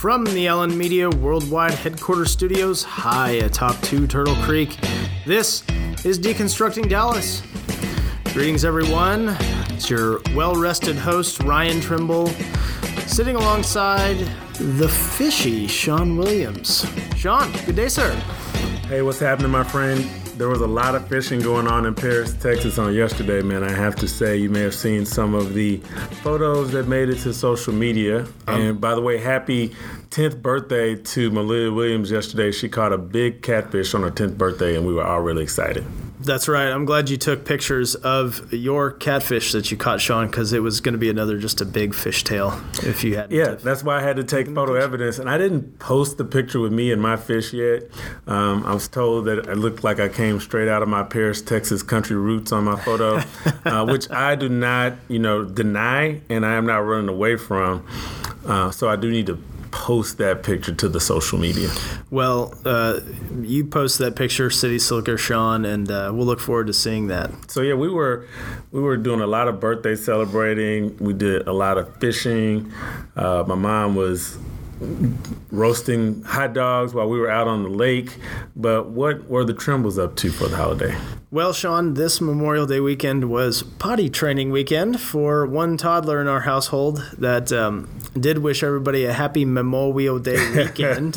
From the Allen Media Worldwide Headquarters Studios, high atop 2 Turtle Creek, this is Deconstructing Dallas. Greetings, everyone. It's your well-rested host, Ryan Trimble, sitting alongside the fishy Sean Williams. Sean, good day, sir. Hey, what's happening, my friend? There was a lot of fishing going on in Paris, Texas on yesterday, man. I have to say, you may have seen some of the photos that made it to social media. And by the way, happy 10th birthday to Malia Williams yesterday. She caught a big catfish on her 10th birthday, and we were all really excited. That's right. I'm glad you took pictures of your catfish that you caught, Sean, because it was going to be another just a big fishtail if you hadn't. Yeah, that's why I had to take photo evidence. And I didn't post the picture with me and my fish yet. I was told that it looked like I came straight out of my Paris, Texas country roots on my photo, which I do not, deny, and I am not running away from. So I do need to post that picture to the social media. Well, you post that picture, City Slicker Sean, and we'll look forward to seeing that. So yeah, we were doing a lot of birthday celebrating. We did a lot of fishing. My mom was roasting hot dogs while we were out on the lake. But what were the Trimbles up to for the holiday? Well, Sean, this Memorial Day weekend was potty training weekend for one toddler in our household that did wish everybody a happy Memorial Day weekend,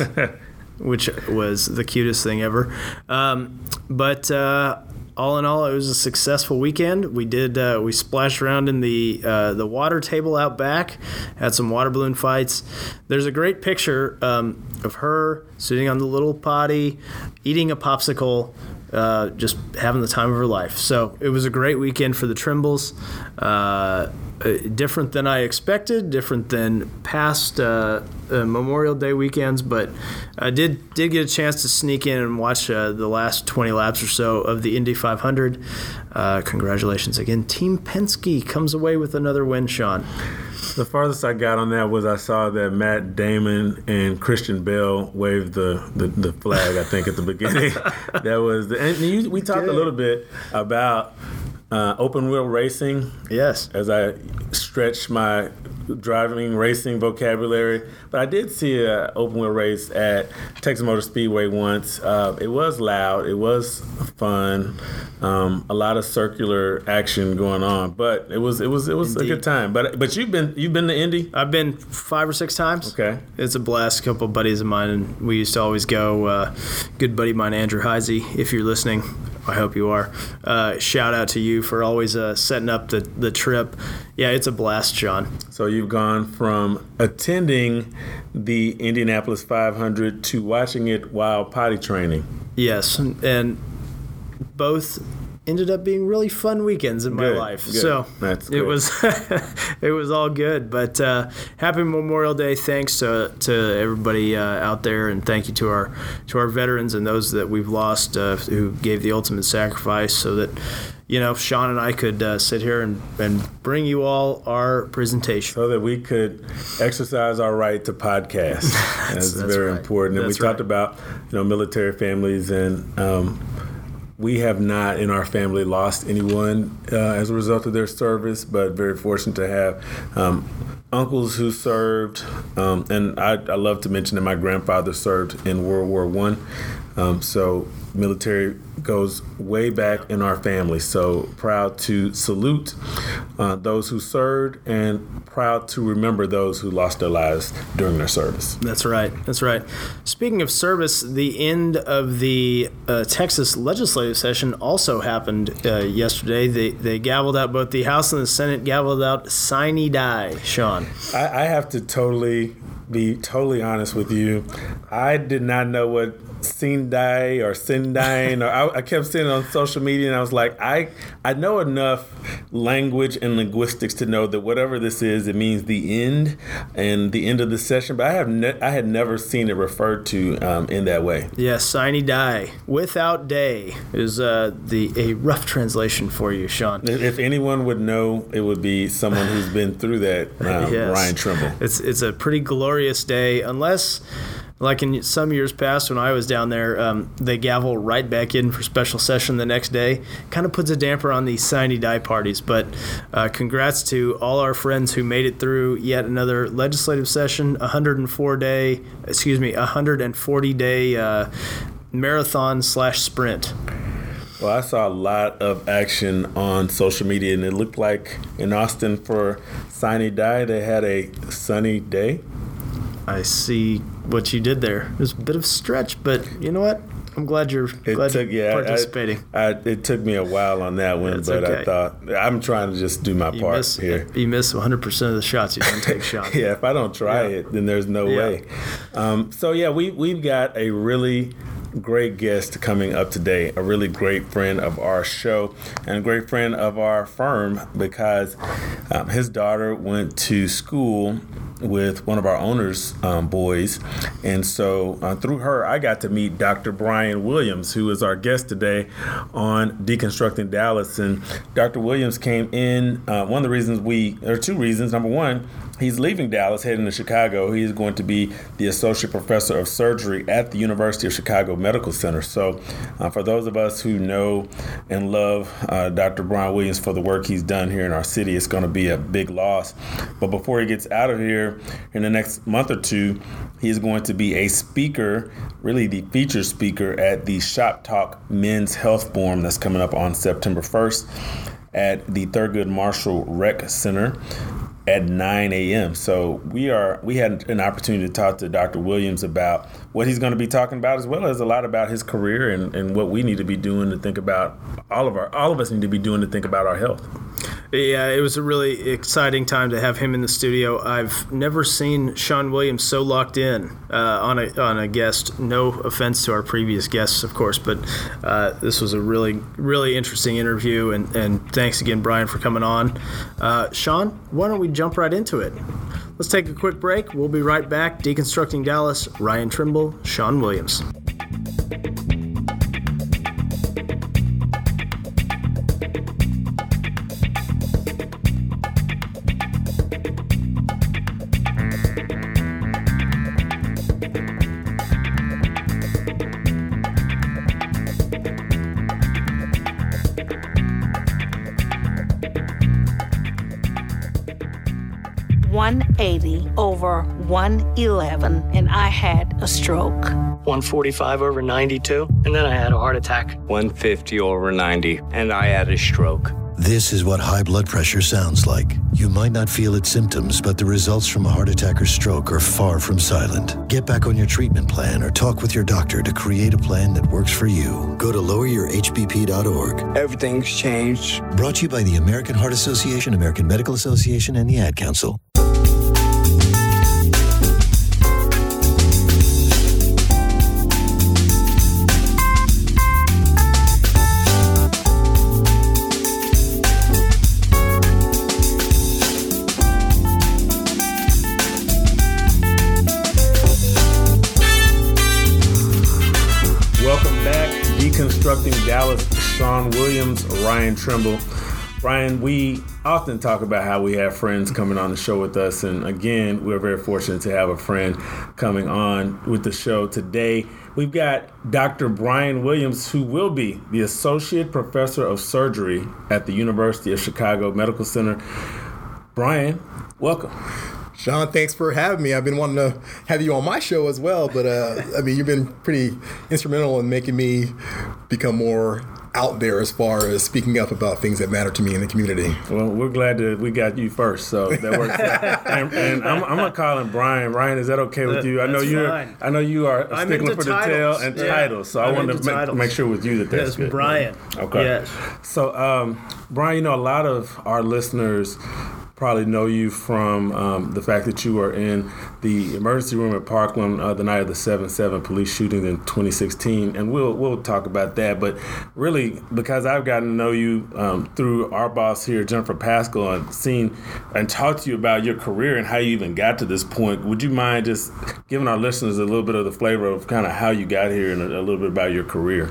which was the cutest thing ever. But all in all, it was a successful weekend. We splashed around in the water table out back, had some water balloon fights. There's a great picture of her sitting on the little potty, eating a popsicle, just having the time of her life. So it was a great weekend for the Trimbles. Different than I expected, different than past Memorial Day weekends, but I did get a chance to sneak in and watch the last 20 laps or so of the Indy 500. Congratulations again. Team Penske comes away with another win, Sean. The farthest I got on that was I saw that Matt Damon and Christian Bale waved the flag, I think, at the beginning. That was we talked a little bit about open wheel racing. Yes. As I stretch my driving racing vocabulary, but I did see an open wheel race at Texas Motor Speedway once. It was loud, it was fun, a lot of circular action going on, but it was a good time. But you've been to Indy? I've been 5 or 6 times. Okay, it's a blast. A couple of buddies of mine and we used to always go. Good buddy of mine, Andrew Heisey, if you're listening. I hope you are. Shout out to you for always setting up the trip. Yeah, it's a blast, John. So you've gone from attending the Indianapolis 500 to watching it while potty training. Yes, and both ended up being really fun weekends in my life. Good. So that's good. It was all good. But happy Memorial Day! Thanks to everybody out there, and thank you to our veterans and those that we've lost who gave the ultimate sacrifice so that Sean and I could sit here and bring you all our presentation. So that we could exercise our right to podcast. That's very important. And we talked about military families and. We have not in our family lost anyone as a result of their service, but very fortunate to have uncles who served. And I love to mention that my grandfather served in World War I. So military goes way back in our family. So proud to salute those who served and proud to remember those who lost their lives during their service. That's right. Speaking of service, the end of the Texas legislative session also happened yesterday. They gavelled out, both the House and the Senate gavelled out sine die, Sean. I have to be totally honest with you. I did not know what sine die or sindine, or I kept seeing it on social media, and I was like, I know enough language and linguistics to know that whatever this is, it means the end and the end of the session. But I had never seen it referred to in that way. Yes, sine die, without day, is a rough translation for you, Sean. If anyone would know, it would be someone who's been through that. Yes. Ryan Trimble. It's a pretty glorious day, unless Like in some years past when I was down there, they gavel right back in for special session the next day. Kind of puts a damper on these sine die parties. But congrats to all our friends who made it through yet another legislative session, 140-day marathon/sprint. Well, I saw a lot of action on social media, and it looked like in Austin for sine die, they had a sunny day. I see what you did there. It was a bit of a stretch, but you know what? I'm glad you're participating. It took me a while on that one, but okay. I thought, I'm trying to just do my part here. You miss 100% of the shots. You don't take shots. Yeah, if I don't try it, then there's no way. We've got a really great guest coming up today, a really great friend of our show and a great friend of our firm, because his daughter went to school with one of our owners' boys. And so through her, I got to meet Dr. Brian Williams, who is our guest today on Deconstructing Dallas. And Dr. Williams came in, two reasons. Number one, he's leaving Dallas, heading to Chicago. He's going to be the associate professor of surgery at the University of Chicago Medical Center. So for those of us who know and love Dr. Brian Williams for the work he's done here in our city, it's going to be a big loss. But before he gets out of here, in the next month or two, he is going to be a speaker, really the featured speaker at the Shop Talk Men's Health Forum that's coming up on September 1st at the Thurgood Marshall Rec Center at 9 a.m. So we had an opportunity to talk to Dr. Williams about what he's going to be talking about, as well as a lot about his career and what we need to be doing to think about all of us need to be doing to think about our health. Yeah, it was a really exciting time to have him in the studio. I've never seen Sean Williams so locked in on a guest. No offense to our previous guests, of course, but this was a really, really interesting interview, and thanks again, Brian, for coming on. Sean, why don't we jump right into it? Let's take a quick break. We'll be right back. Deconstructing Dallas, Ryan Trimble, Sean Williams. Over 111, and I had a stroke. 145 over 92, and then I had a heart attack. 150 over 90, and I had a stroke. This is what high blood pressure sounds like. You might not feel its symptoms, but the results from a heart attack or stroke are far from silent. Get back on your treatment plan or talk with your doctor to create a plan that works for you. Go to loweryourhbp.org. Everything's changed. Brought to you by the American Heart Association, American Medical Association, and the Ad Council. Deconstructing Dallas, Sean Williams, Ryan Trimble. Ryan, we often talk about how we have friends coming on the show with us, and again, we're very fortunate to have a friend coming on with the show today. We've got Dr. Brian Williams, who will be the Associate Professor of Surgery at the University of Chicago Medical Center. Brian, welcome. Sean, thanks for having me. I've been wanting to have you on my show as well, but you've been pretty instrumental in making me become more out there as far as speaking up about things that matter to me in the community. Well, we're glad that we got you first, so that works out. And I'm gonna call him Brian. Ryan, is that okay with you? I know you are a stickler for titles. The tail and titles, so I wanted to make sure with you that that's good. Brian. Okay. Yes. So, Brian, you know, a lot of our listeners probably know you from the fact that you were in the emergency room at Parkland the night of the 7/7 police shooting in 2016, and we'll talk about that. But really, because I've gotten to know you through our boss here, Jennifer Paschal, and seen and talked to you about your career and how you even got to this point, would you mind just giving our listeners a little bit of the flavor of kind of how you got here and a little bit about your career?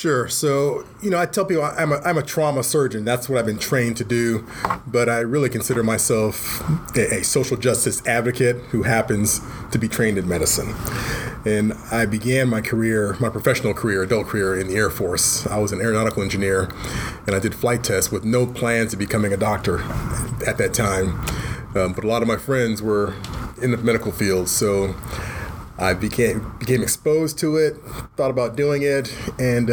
Sure. So, you know, I tell people I'm a trauma surgeon. That's what I've been trained to do. But I really consider myself a social justice advocate who happens to be trained in medicine. And I began my career, my professional career, adult career in the Air Force. I was an aeronautical engineer, and I did flight tests with no plans of becoming a doctor at that time. But a lot of my friends were in the medical field, so I became exposed to it, thought about doing it, and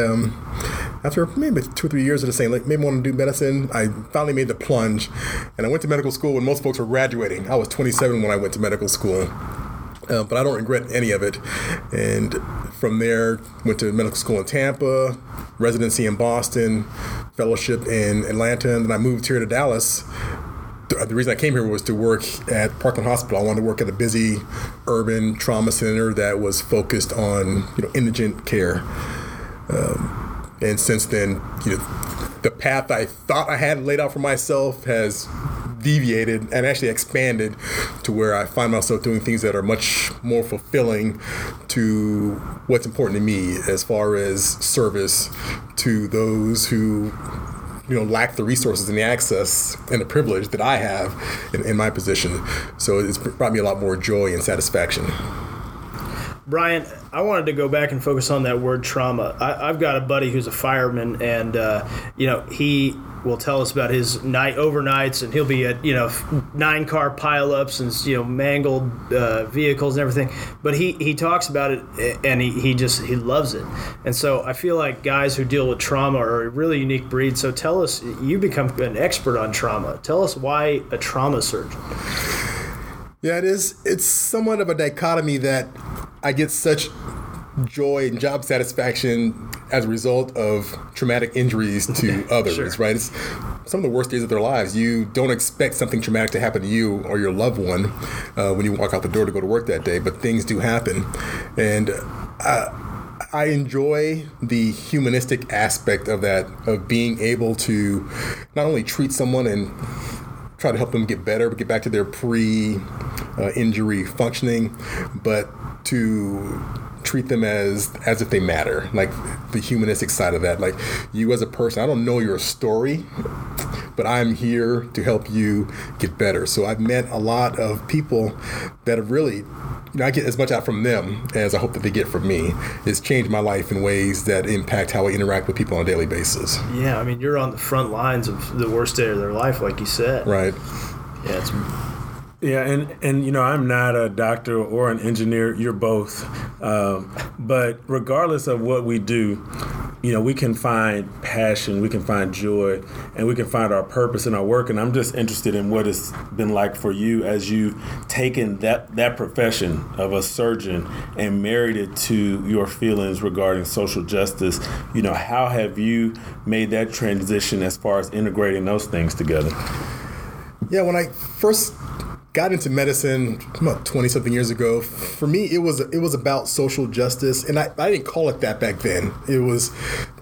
after maybe 2 or 3 years of just saying, like, maybe I want to do medicine, I finally made the plunge, and I went to medical school when most folks were graduating. I was 27 when I went to medical school. But I don't regret any of it. And from there, went to medical school in Tampa, residency in Boston, fellowship in Atlanta, and then I moved here to Dallas. The reason I came here was to work at Parkland Hospital. I wanted to work at a busy urban trauma center that was focused on, you know, indigent care. And since then, you know, the path I thought I had laid out for myself has deviated and actually expanded to where I find myself doing things that are much more fulfilling to what's important to me as far as service to those who, you know, lack the resources and the access and the privilege that I have in my position. So it's brought me a lot more joy and satisfaction. Brian, I wanted to go back and focus on that word trauma. I've got a buddy who's a fireman, and you know, he will tell us about his overnights, and he'll be at, you know, 9-car pileups and, you know, mangled vehicles and everything. But he talks about it, and he loves it. And so I feel like guys who deal with trauma are a really unique breed. So tell us, you become an expert on trauma. Tell us why a trauma surgeon. Yeah, it's somewhat of a dichotomy that I get such joy and job satisfaction as a result of traumatic injuries to others, sure, right? It's some of the worst days of their lives. You don't expect something traumatic to happen to you or your loved one when you walk out the door to go to work that day, but things do happen. And I enjoy the humanistic aspect of that, of being able to not only treat someone and try to help them get better, but get back to their pre-injury functioning, but to treat them as if they matter, like the humanistic side of that. Like, you as a person, I don't know your story, but I'm here to help you get better. So I've met a lot of people that have really, you know, I get as much out from them as I hope that they get from me. It's changed my life in ways that impact how I interact with people on a daily basis. Yeah, I mean, you're on the front lines of the worst day of their life, like you said. Right. Yeah, it's... Yeah, and you know, I'm not a doctor or an engineer. You're both. But regardless of what we do, you know, we can find passion, we can find joy, and we can find our purpose in our work. And I'm just interested in what it's been like for you as you've taken that profession of a surgeon and married it to your feelings regarding social justice. You know, how have you made that transition as far as integrating those things together? Yeah, when I first got into medicine about 20-something years ago, for me, it was about social justice, and I didn't call it that back then. It was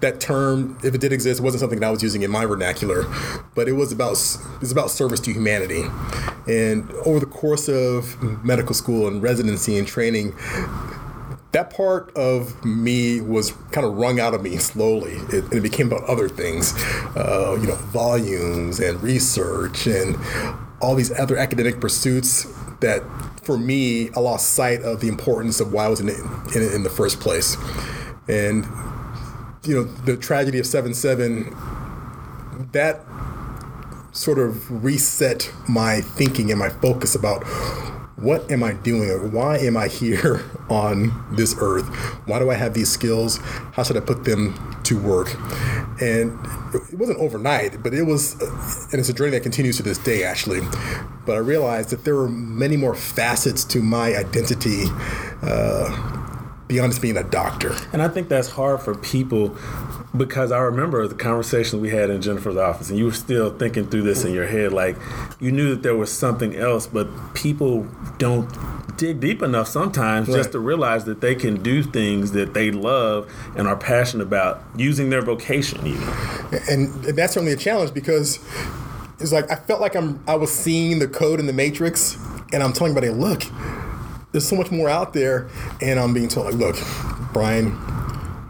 that term, if it did exist, it wasn't something that I was using in my vernacular, but it was about service to humanity. And over the course of medical school and residency and training, that part of me was kind of wrung out of me slowly. It became about other things, you know, volumes and research and all these other academic pursuits that, for me, I lost sight of the importance of why I was in the first place. And, you know, the tragedy of 7/7, that sort of reset my thinking and my focus about what am I doing? Why am I here on this earth? Why do I have these skills? How should I put them to work? And it wasn't overnight, but it's a journey that continues to this day, actually. But I realized that there were many more facets to my identity beyond just being a doctor. And I think that's hard for people, because I remember the conversation we had in Jennifer's office, and you were still thinking through this in your head, like you knew that there was something else, but people don't dig deep enough sometimes, right, just to realize that they can do things that they love and are passionate about, using their vocation even. And that's certainly a challenge, because it's like I felt like I was seeing the code in the Matrix, and I'm telling everybody, look, there's so much more out there, and I'm being told, like, look, Brian,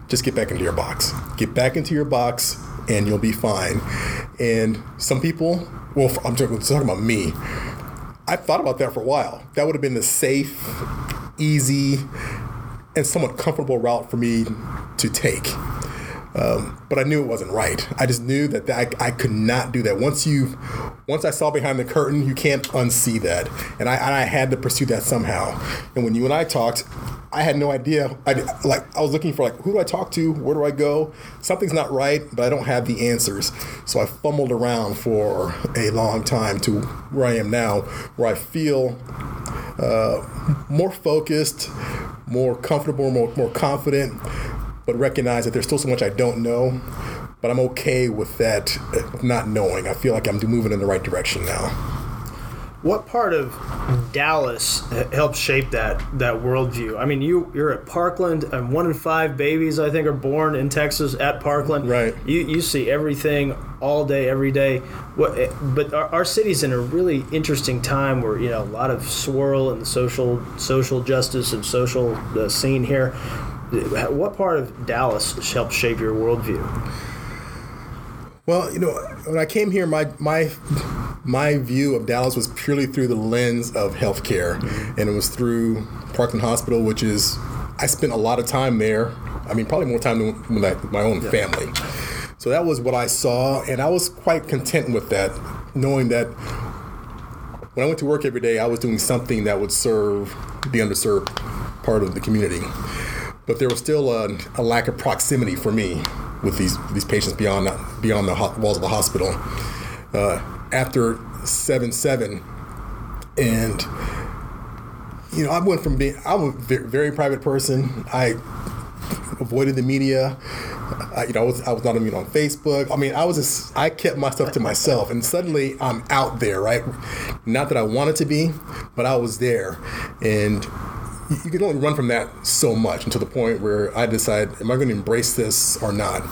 just get back into your box. Get back into your box and you'll be fine. And some people, well, I'm talking about me. I thought about that for a while. That would have been the safe, easy, and somewhat comfortable route for me to take. But I knew it wasn't right. I just knew that I could not do that. Once I saw behind the curtain, you can't unsee that. And I had to pursue that somehow. And when you and I talked, I had no idea. I was looking for who do I talk to? Where do I go? Something's not right, but I don't have the answers. So I fumbled around for a long time to where I am now, where I feel more focused, more comfortable, more confident, but recognize that there's still so much I don't know, but I'm okay with that, not knowing. I feel like I'm moving in the right direction now. What part of Dallas helped shape that worldview? I mean, you're at Parkland, and 1 in 5 babies, I think, are born in Texas at Parkland. Right. You see everything all day, every day. But our city's in a really interesting time where, you know, a lot of swirl in the social justice and social scene here. What part of Dallas helped shape your worldview? Well, you know, when I came here, my view of Dallas was purely through the lens of healthcare, and it was through Parkland Hospital, which is, I spent a lot of time there. I mean, probably more time than my own family. So that was what I saw, and I was quite content with that, knowing that when I went to work every day, I was doing something that would serve the underserved part of the community. But there was still a lack of proximity for me with these patients beyond the walls of the hospital. After 7/7, and you know, I went from being, I'm a very private person. I avoided the media. I was not even on Facebook. I mean, I kept my stuff to myself, and suddenly I'm out there, right? Not that I wanted to be, but I was there, and you can only run from that so much, until the point where I decided, am I going to embrace this or not?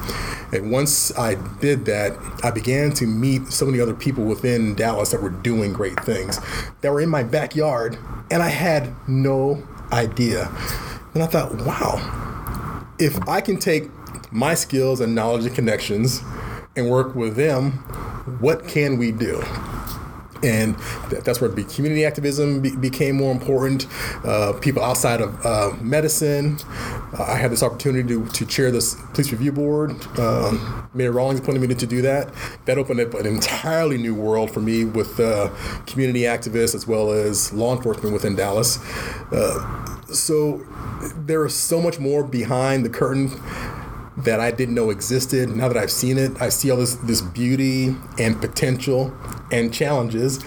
And once I did that, I began to meet so many other people within Dallas that were doing great things, that were in my backyard, and I had no idea. And I thought, wow, if I can take my skills and knowledge and connections and work with them, what can we do? And that's where community activism became more important. People outside of medicine. I had this opportunity to chair this police review board. Mayor Rawlings appointed me to do that. That opened up an entirely new world for me with community activists as well as law enforcement within Dallas. So there is so much more behind the curtain that I didn't know existed. Now that I've seen it, I see all this beauty and potential and challenges,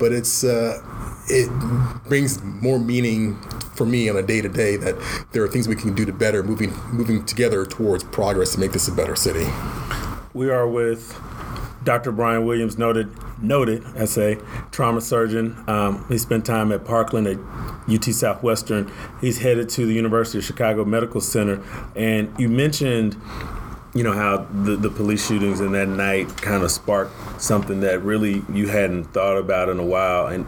but it brings more meaning for me on a day-to-day, that there are things we can do to better, moving together towards progress to make this a better city. We are with Dr. Brian Williams, noted as a trauma surgeon. He spent time at Parkland, at UT Southwestern. He's headed to the University of Chicago Medical Center. And you mentioned, you know, how the police shootings and that night kind of sparked something that really you hadn't thought about in a while, and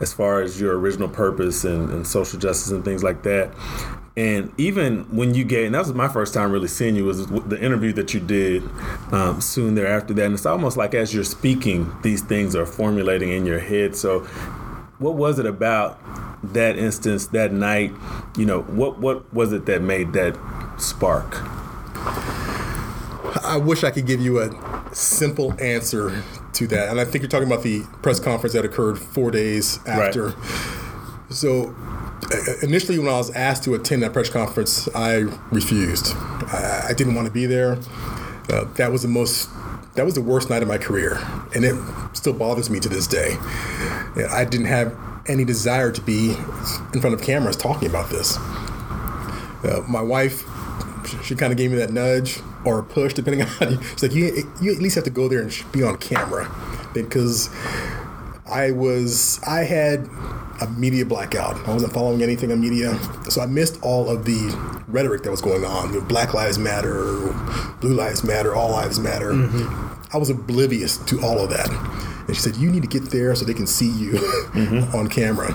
as far as your original purpose and social justice and things like that. And even when you gave, and that was my first time really seeing you, was the interview that you did soon thereafter that. And it's almost like as you're speaking, these things are formulating in your head. So what was it about that instance, that night? You know, what was it that made that spark? I wish I could give you a simple answer to that. And I think you're talking about the press conference that occurred 4 days after. Right. So initially, when I was asked to attend that press conference, I refused. I didn't want to be there. That was the worst night of my career, and it still bothers me to this day. I didn't have any desire to be in front of cameras talking about this. My wife, she kind of gave me that nudge or a push, depending on how you. She's like, you at least have to go there and be on camera, because I had a media blackout. I wasn't following anything on media. So I missed all of the rhetoric that was going on. Black Lives Matter, Blue Lives Matter, All Lives Matter. Mm-hmm. I was oblivious to all of that. And she said, you need to get there so they can see you mm-hmm. on camera.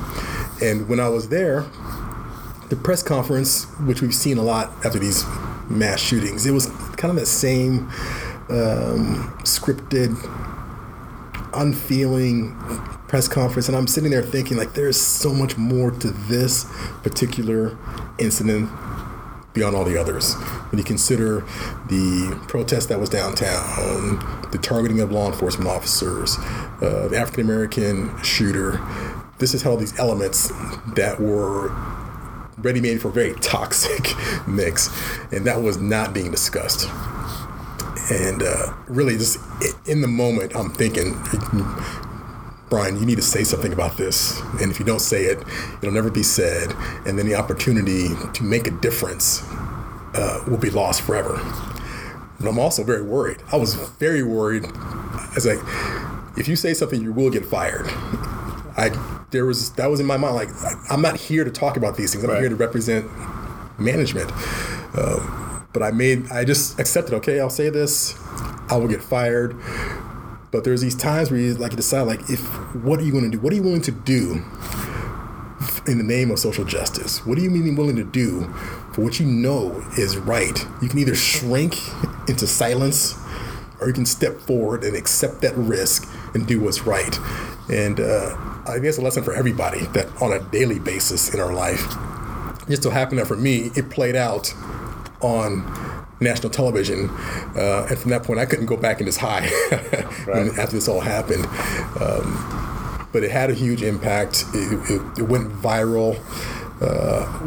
And when I was there, the press conference, which we've seen a lot after these mass shootings. It was kind of the same scripted, unfeeling press conference, and I'm sitting there thinking, like, there's so much more to this particular incident beyond all the others. When you consider the protest that was downtown, the targeting of law enforcement officers, the African-American shooter, this is how these elements that were ready-made for a very toxic mix, and that was not being discussed. And really, just in the moment, I'm thinking, Brian, you need to say something about this. And if you don't say it, it'll never be said. And then the opportunity to make a difference will be lost forever. But I'm also very worried. I was very worried. I was like, if you say something, you will get fired. That was in my mind. Like, I'm not here to talk about these things. I'm here to represent management. But I just accepted, okay, I'll say this, I will get fired. But there's these times where you decide, what are you going to do? What are you willing to do in the name of social justice? What do you mean willing to do for what you know is right? You can either shrink into silence, or you can step forward and accept that risk and do what's right. And I think that's a lesson for everybody, that on a daily basis in our life. It just so happened that for me, it played out on national television, and from that point I couldn't go back in this high after this all happened, but it had a huge impact. It went viral,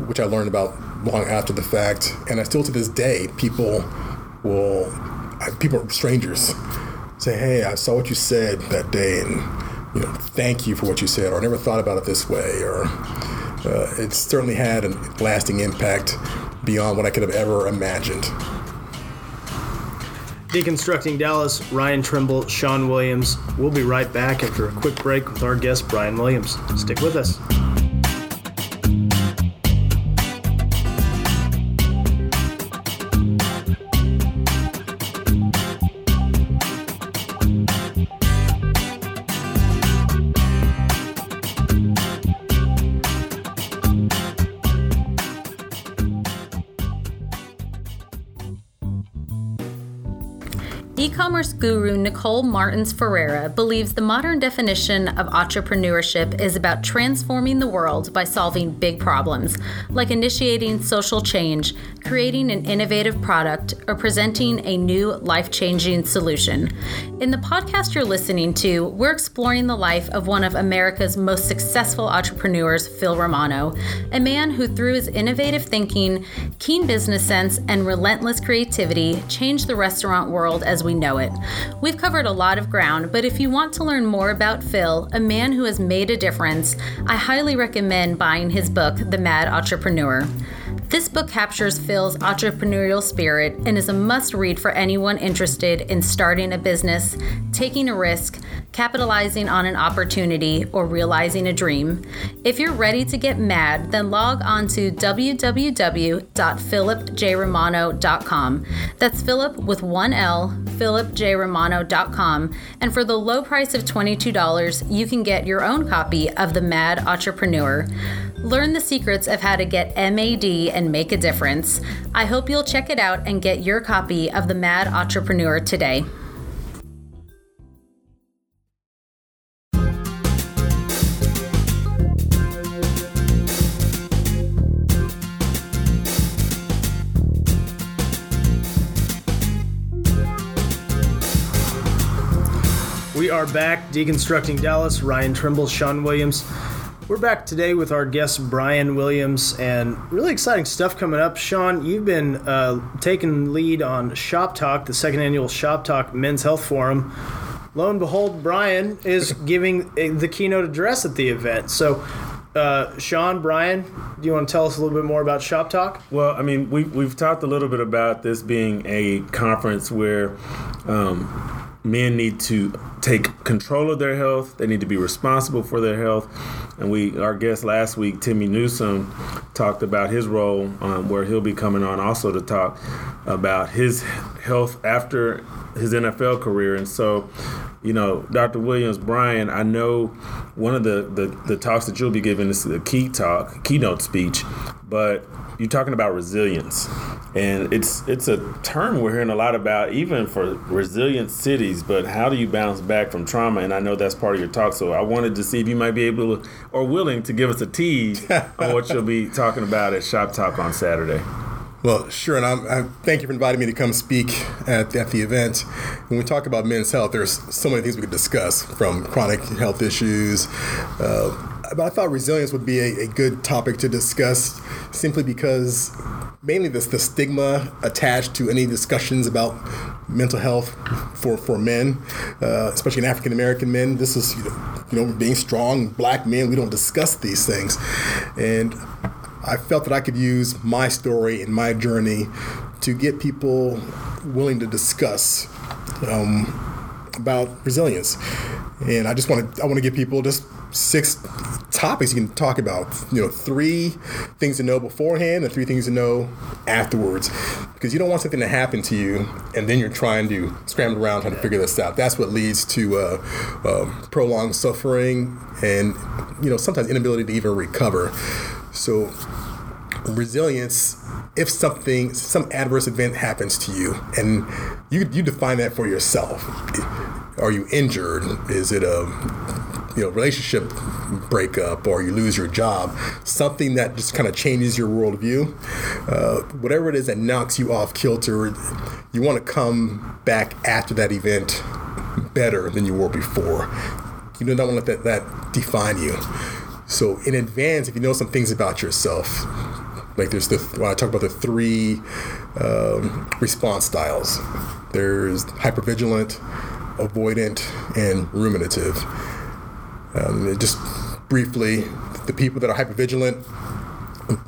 which I learned about long after the fact, and I still to this day, strangers say, hey, I saw what you said that day, and thank you for what you said, or I never thought about it this way, or it certainly had a lasting impact beyond what I could have ever imagined. Deconstructing Dallas, Ryan Trimble, Sean Williams. We'll be right back after a quick break with our guest, Brian Williams. Stick with us. E-commerce guru Nicole Martins-Ferreira believes the modern definition of entrepreneurship is about transforming the world by solving big problems, like initiating social change, creating an innovative product, or presenting a new life-changing solution. In the podcast you're listening to, we're exploring the life of one of America's most successful entrepreneurs, Phil Romano, a man who through his innovative thinking, keen business sense, and relentless creativity changed the restaurant world as we know it. We've covered a lot of ground, but if you want to learn more about Phil, a man who has made a difference, I highly recommend buying his book, The Mad Entrepreneur. This book captures Phil's entrepreneurial spirit and is a must-read for anyone interested in starting a business, taking a risk, capitalizing on an opportunity, or realizing a dream. If you're ready to get mad, then log on to www.philipjromano.com. That's Philip with one L, philipjromano.com. And for the low price of $22, you can get your own copy of The Mad Entrepreneur. Learn the secrets of how to get MAD and make a difference. I hope you'll check it out and get your copy of The Mad Entrepreneur today. We are back, Deconstructing Dallas, Ryan Trimble, Sean Williams. We're back today with our guest, Brian Williams, and really exciting stuff coming up. Sean, you've been taking lead on Shop Talk, the second annual Shop Talk Men's Health Forum. Lo and behold, Brian is giving the keynote address at the event. So, Sean, Brian, do you want to tell us a little bit more about Shop Talk? Well, I mean, we've talked a little bit about this being a conference where men need to take control of their health. They need to be responsible for their health. And our guest last week, Timmy Newsome, talked about his role, where he'll be coming on also to talk about his health after his NFL career. And so, Dr. Williams, Brian, I know one of the talks that you'll be giving is a keynote speech, but you're talking about resilience. And it's a term we're hearing a lot about, even for resilient cities, but how do you bounce back from trauma? And I know that's part of your talk, so I wanted to see if you might be able to, or willing to give us a tease on what you'll be talking about at Shop Talk on Saturday. Well, sure, and thank you for inviting me to come speak at the event. When we talk about men's health, there's so many things we could discuss, from chronic health issues. But I thought resilience would be a good topic to discuss, simply because mainly the stigma attached to any discussions about mental health for men, especially in African American men. This is, being strong black men, we don't discuss these things, and I felt that I could use my story and my journey to get people willing to discuss about resilience. And I just want to give people just 6 topics you can talk about. 3 things to know beforehand and 3 things to know afterwards, because you don't want something to happen to you and then you're trying to scramble around trying to figure this out. That's what leads to prolonged suffering and sometimes inability to even recover. So resilience, if some adverse event happens to you, and you define that for yourself. Are you injured? Is it a relationship breakup, or you lose your job? Something that just kind of changes your worldview. Whatever it is that knocks you off kilter, you want to come back after that event better than you were before. You do not want to let that define you. So in advance, if you know some things about yourself, like there's when I talk about the 3 response styles, there's hypervigilant, avoidant, and ruminative. Just briefly, the people that are hypervigilant,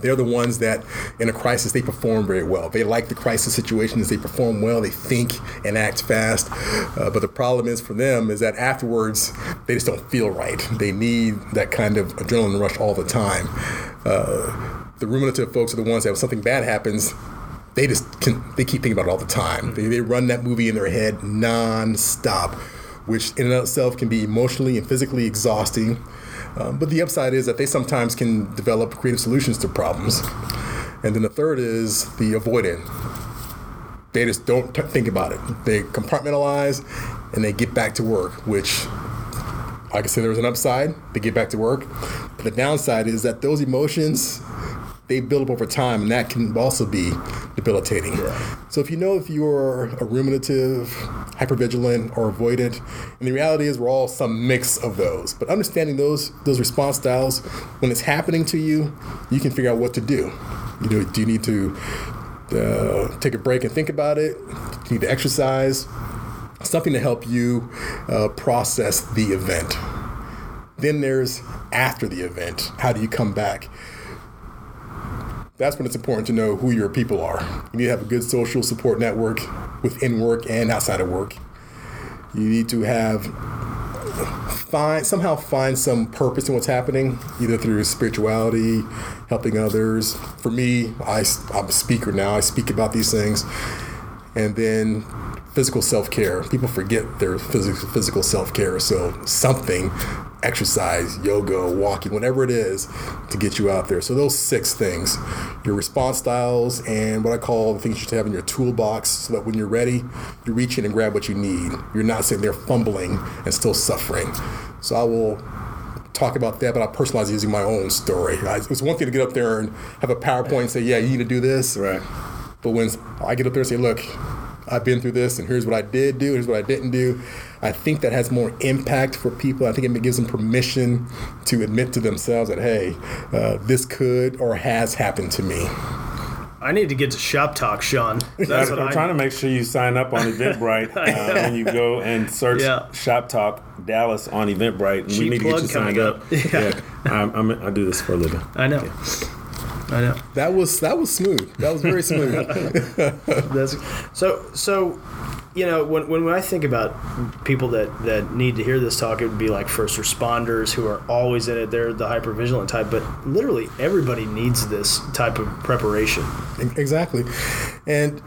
they're the ones that in a crisis, they perform very well. They like the crisis situations, they perform well, they think and act fast. But the problem is for them is that afterwards, they just don't feel right. They need that kind of adrenaline rush all the time. The ruminative folks are the ones that when something bad happens, they keep thinking about it all the time. They run that movie in their head nonstop, which in and of itself can be emotionally and physically exhausting. But the upside is that they sometimes can develop creative solutions to problems. And then the third is the avoidant. They just don't think about it. They compartmentalize and they get back to work, which I could say there's an upside. They get back to work. But the downside is that those emotions, they build up over time, and that can also be debilitating. Yeah. So if you're a ruminative, hypervigilant, or avoidant, and the reality is we're all some mix of those. But understanding those response styles, when it's happening to you, you can figure out what to do. Do you need to take a break and think about it? Do you need to exercise? Something to help you process the event. Then there's after the event. How do you come back? That's when it's important to know who your people are. You need to have a good social support network within work and outside of work. You need to somehow find some purpose in what's happening, either through spirituality, helping others. For me, I'm a speaker now. I speak about these things. And then physical self-care. People forget their physical self-care. So something, exercise, yoga, walking, whatever it is to get you out there. So those 6 things, your response styles and what I call the things you should have in your toolbox, so that when you're ready, you reach in and grab what you need. You're not sitting there fumbling and still suffering. So I will talk about that, but I'll personalize it using my own story. It's one thing to get up there and have a PowerPoint and say, yeah, you need to do this. Right. But when I get up there and say, look, I've been through this, and here's what I did do, here's what I didn't do, I think that has more impact for people. I think it gives them permission to admit to themselves that, hey, this could or has happened to me. I need to get to Shop Talk, Sean. That's what I'm trying to make sure you sign up on Eventbrite when you go and search Shop Talk Dallas on Eventbrite. And we need to get you signed up. Yeah. I do this for a living. I know. Yeah. I know. That was smooth. That was very smooth. So when I think about people that need to hear this talk, it would be like first responders who are always in it. They're the hypervigilant type, but literally everybody needs this type of preparation. Exactly. And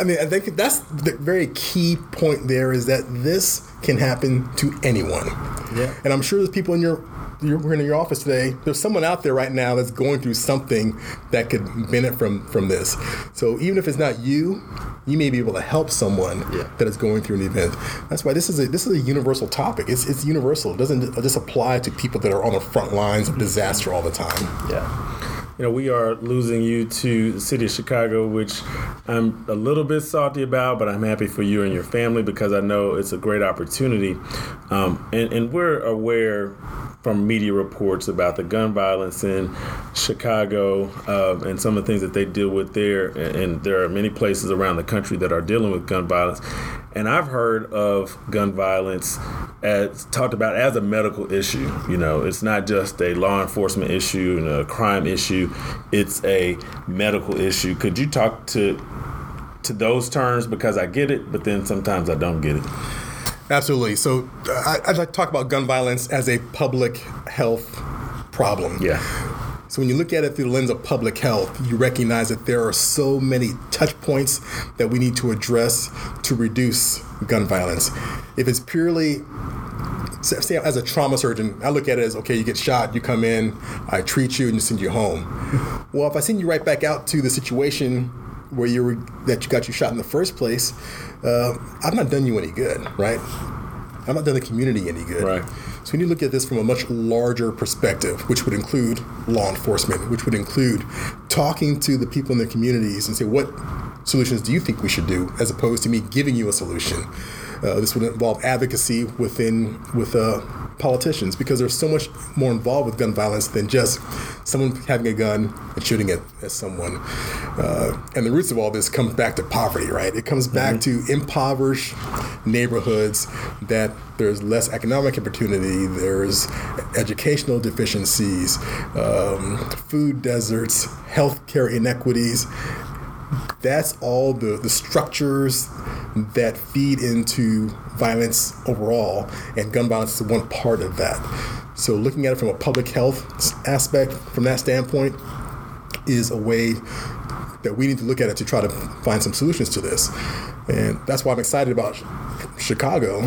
I mean, I think that's the very key point there, is that this can happen to anyone. Yeah. And I'm sure there's people in your we're in your office today, there's someone out there right now that's going through something that could benefit from this. So even if it's not you, you may be able to help someone that is going through an event. That's why this is a universal topic. It's universal. It doesn't just apply to people that are on the front lines of disaster all the time. Yeah. You know, we are losing you to the city of Chicago, which I'm a little bit salty about, but I'm happy for you and your family because I know it's a great opportunity. And we're aware from media reports about the gun violence in Chicago and some of the things that they deal with there. And there are many places around the country that are dealing with gun violence. And I've heard of gun violence as talked about as a medical issue. You know, it's not just a law enforcement issue and a crime issue. It's a medical issue. Could you talk to those terms? Because I get it, but then sometimes I don't get it. Absolutely. So I'd like to talk about gun violence as a public health problem. Yeah. So when you look at it through the lens of public health, you recognize that there are so many touch points that we need to address to reduce gun violence. If it's purely, say as a trauma surgeon, I look at it as, okay, you get shot, you come in, I treat you, and send you home. Well, if I send you right back out to the situation where that you got you shot in the first place, I've not done you any good, right? I've not done the community any good. Right. So we need to look at this from a much larger perspective, which would include law enforcement, which would include talking to the people in the communities and say, what solutions do you think we should do, as opposed to me giving you a solution? This would involve advocacy with politicians, because there's so much more involved with gun violence than just someone having a gun and shooting it at someone. And the roots of all this comes back to poverty, right? It comes back to impoverished neighborhoods that there's less economic opportunity, there's educational deficiencies, food deserts, healthcare inequities. That's all the structures that feed into violence overall, and gun violence is one part of that. So looking at it from a public health aspect, from that standpoint, is a way that we need to look at it to try to find some solutions to this. And that's why I'm excited about Chicago,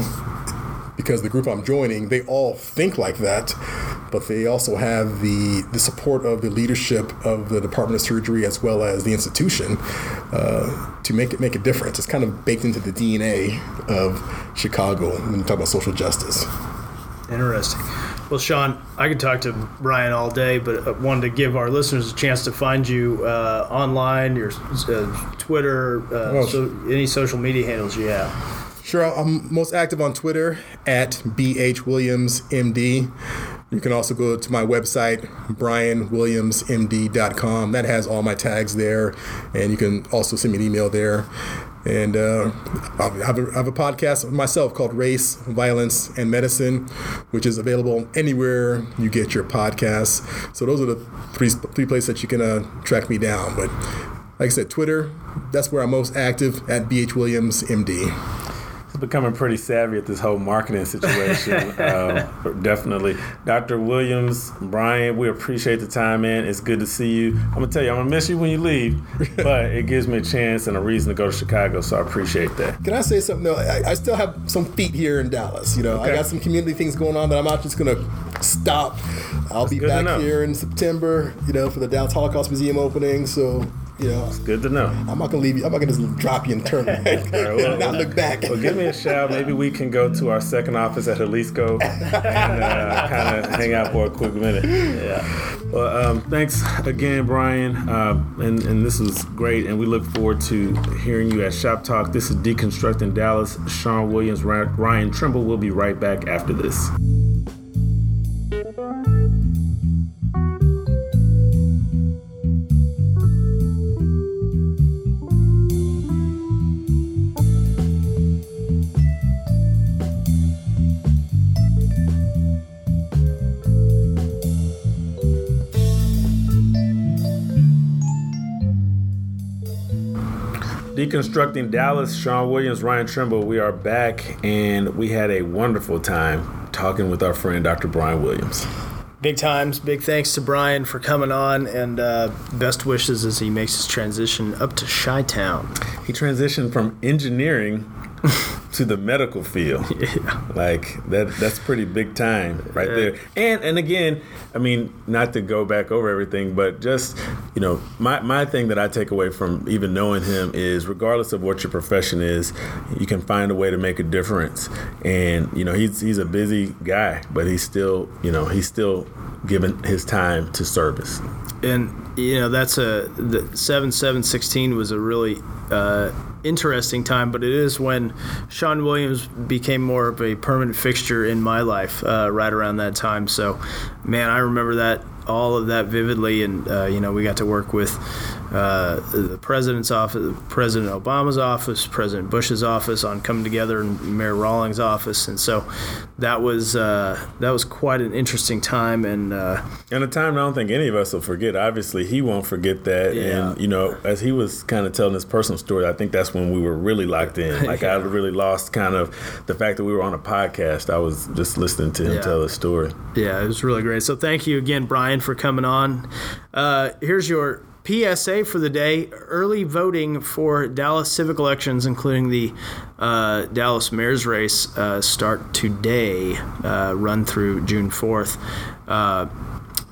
because the group I'm joining, they all think like that, but they also have the support of the leadership of the Department of Surgery as well as the institution to make a difference. It's kind of baked into the DNA of Chicago when you talk about social justice. Interesting. Well, Sean, I could talk to Brian all day, but I wanted to give our listeners a chance to find you online, your Twitter, any social media handles you have. Sure, I'm most active on Twitter at BHWilliamsMD. You can also go to my website, BrianWilliamsMD.com. That has all my tags there, and you can also send me an email there. And I have a podcast myself called Race, Violence, and Medicine, which is available anywhere you get your podcasts. So those are the three places that you can track me down. But like I said, Twitter, that's where I'm most active, at BHWilliamsMD. Becoming pretty savvy at this whole marketing situation. Definitely. Dr. Williams, Brian, we appreciate the time, man. It's good to see you. I'm going to tell you, I'm going to miss you when you leave, but it gives me a chance and a reason to go to Chicago, so I appreciate that. Can I say something, though? I still have some feet here in Dallas. You know, okay. I got some community things going on that I'm not just going to stop. I'll be back here in September, you know, for the Dallas Holocaust Museum opening, so... Yeah, it's good to know. I'm not gonna leave you. I'm not gonna just drop you and turn and not look back. Well, give me a shout. Maybe we can go to our second office at Jalisco and kind of hang out for a quick minute. Yeah. Well, thanks again, Brian. And this was great. And we look forward to hearing you at Shop Talk. This is Deconstructing Dallas. Sean Williams, Ryan Trimble. We'll be right back after this. Deconstructing Dallas, Sean Williams, Ryan Trimble. We are back, and we had a wonderful time talking with our friend, Dr. Brian Williams. Big times. Big thanks to Brian for coming on, and best wishes as he makes his transition up to Chi-Town. He transitioned from engineering to the medical field. Yeah. Like that's pretty big time right there. And again, I mean, not to go back over everything, but just, you know, my thing that I take away from even knowing him is regardless of what your profession is, you can find a way to make a difference. And, you know, he's a busy guy, but he's still giving his time to service. And, you know, that's the 7/7/16 was a really interesting time, but it is when Sean Williams became more of a permanent fixture in my life right around that time. So, man, I remember that, all of that vividly. And, you know, we got to work with the president's office, President Obama's office, President Bush's office on coming together, and Mayor Rawlings' office. And so that was quite an interesting time. And a time I don't think any of us will forget. Obviously, he won't forget that. Yeah. And, you know, as he was kind of telling his personal story, I think that's when we were really locked in. Like, I really lost kind of the fact that we were on a podcast. I was just listening to him tell his story. Yeah, it was really great. So thank you again, Brian, for coming on. Here's your PSA for the day. Early voting for Dallas civic elections, including the Dallas mayor's race, start today, run through June 4th.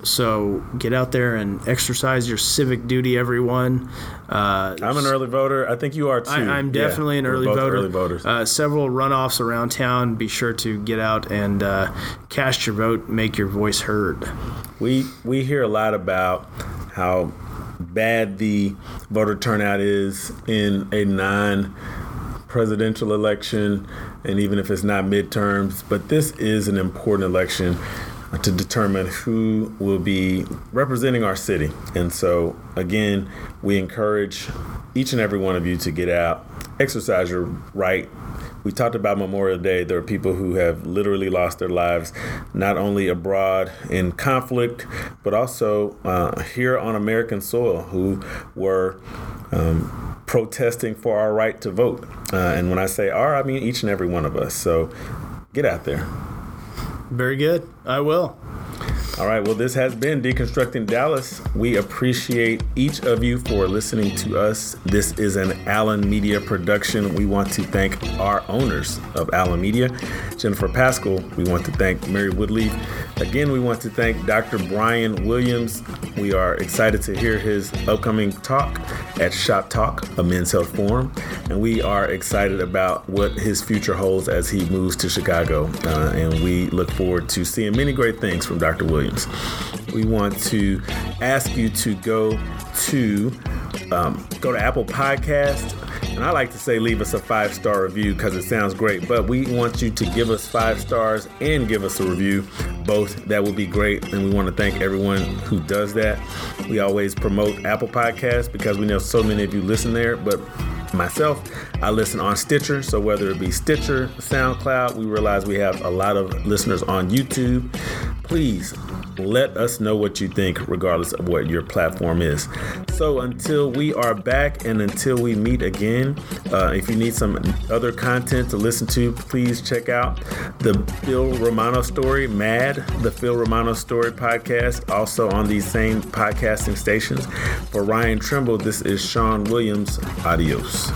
So get out there and exercise your civic duty, everyone. I'm an early voter. I think you are too. I'm definitely an early voter. Early voters. Several runoffs around town. Be sure to get out and cast your vote. Make your voice heard. We hear a lot about how bad the voter turnout is in a non-presidential election, and even if it's not midterms. But this is an important election to determine who will be representing our city. And so, again, we encourage each and every one of you to get out, exercise your right. We talked about Memorial Day. There are people who have literally lost their lives, not only abroad in conflict, but also here on American soil, who were protesting for our right to vote. And when I say our, I mean each and every one of us. So get out there. Very good. I will. All right. Well, this has been Deconstructing Dallas. We appreciate each of you for listening to us. This is an Allen Media production. We want to thank our owners of Allen Media, Jennifer Paschal. We want to thank Mary Woodley. Again, we want to thank Dr. Brian Williams. We are excited to hear his upcoming talk at Shop Talk, a Men's Health Forum. And we are excited about what his future holds as he moves to Chicago. And we look forward to seeing many great things from Dr. Williams. We want to ask you to go to Apple Podcasts. And I like to say leave us a 5-star review because it sounds great, but we want you to give us 5 stars and give us a review. Both, that would be great, and we want to thank everyone who does that. We always promote Apple Podcasts because we know so many of you listen there, but myself, I listen on Stitcher. So whether it be Stitcher, SoundCloud, we realize we have a lot of listeners on YouTube. Please let us know what you think, regardless of what your platform is. So until we are back and until we meet again, if you need some other content to listen to, please check out the Phil Romano Story, MAD, the Phil Romano Story podcast, also on these same podcasting stations. For Ryan Trimble, this is Sean Williams. Adios.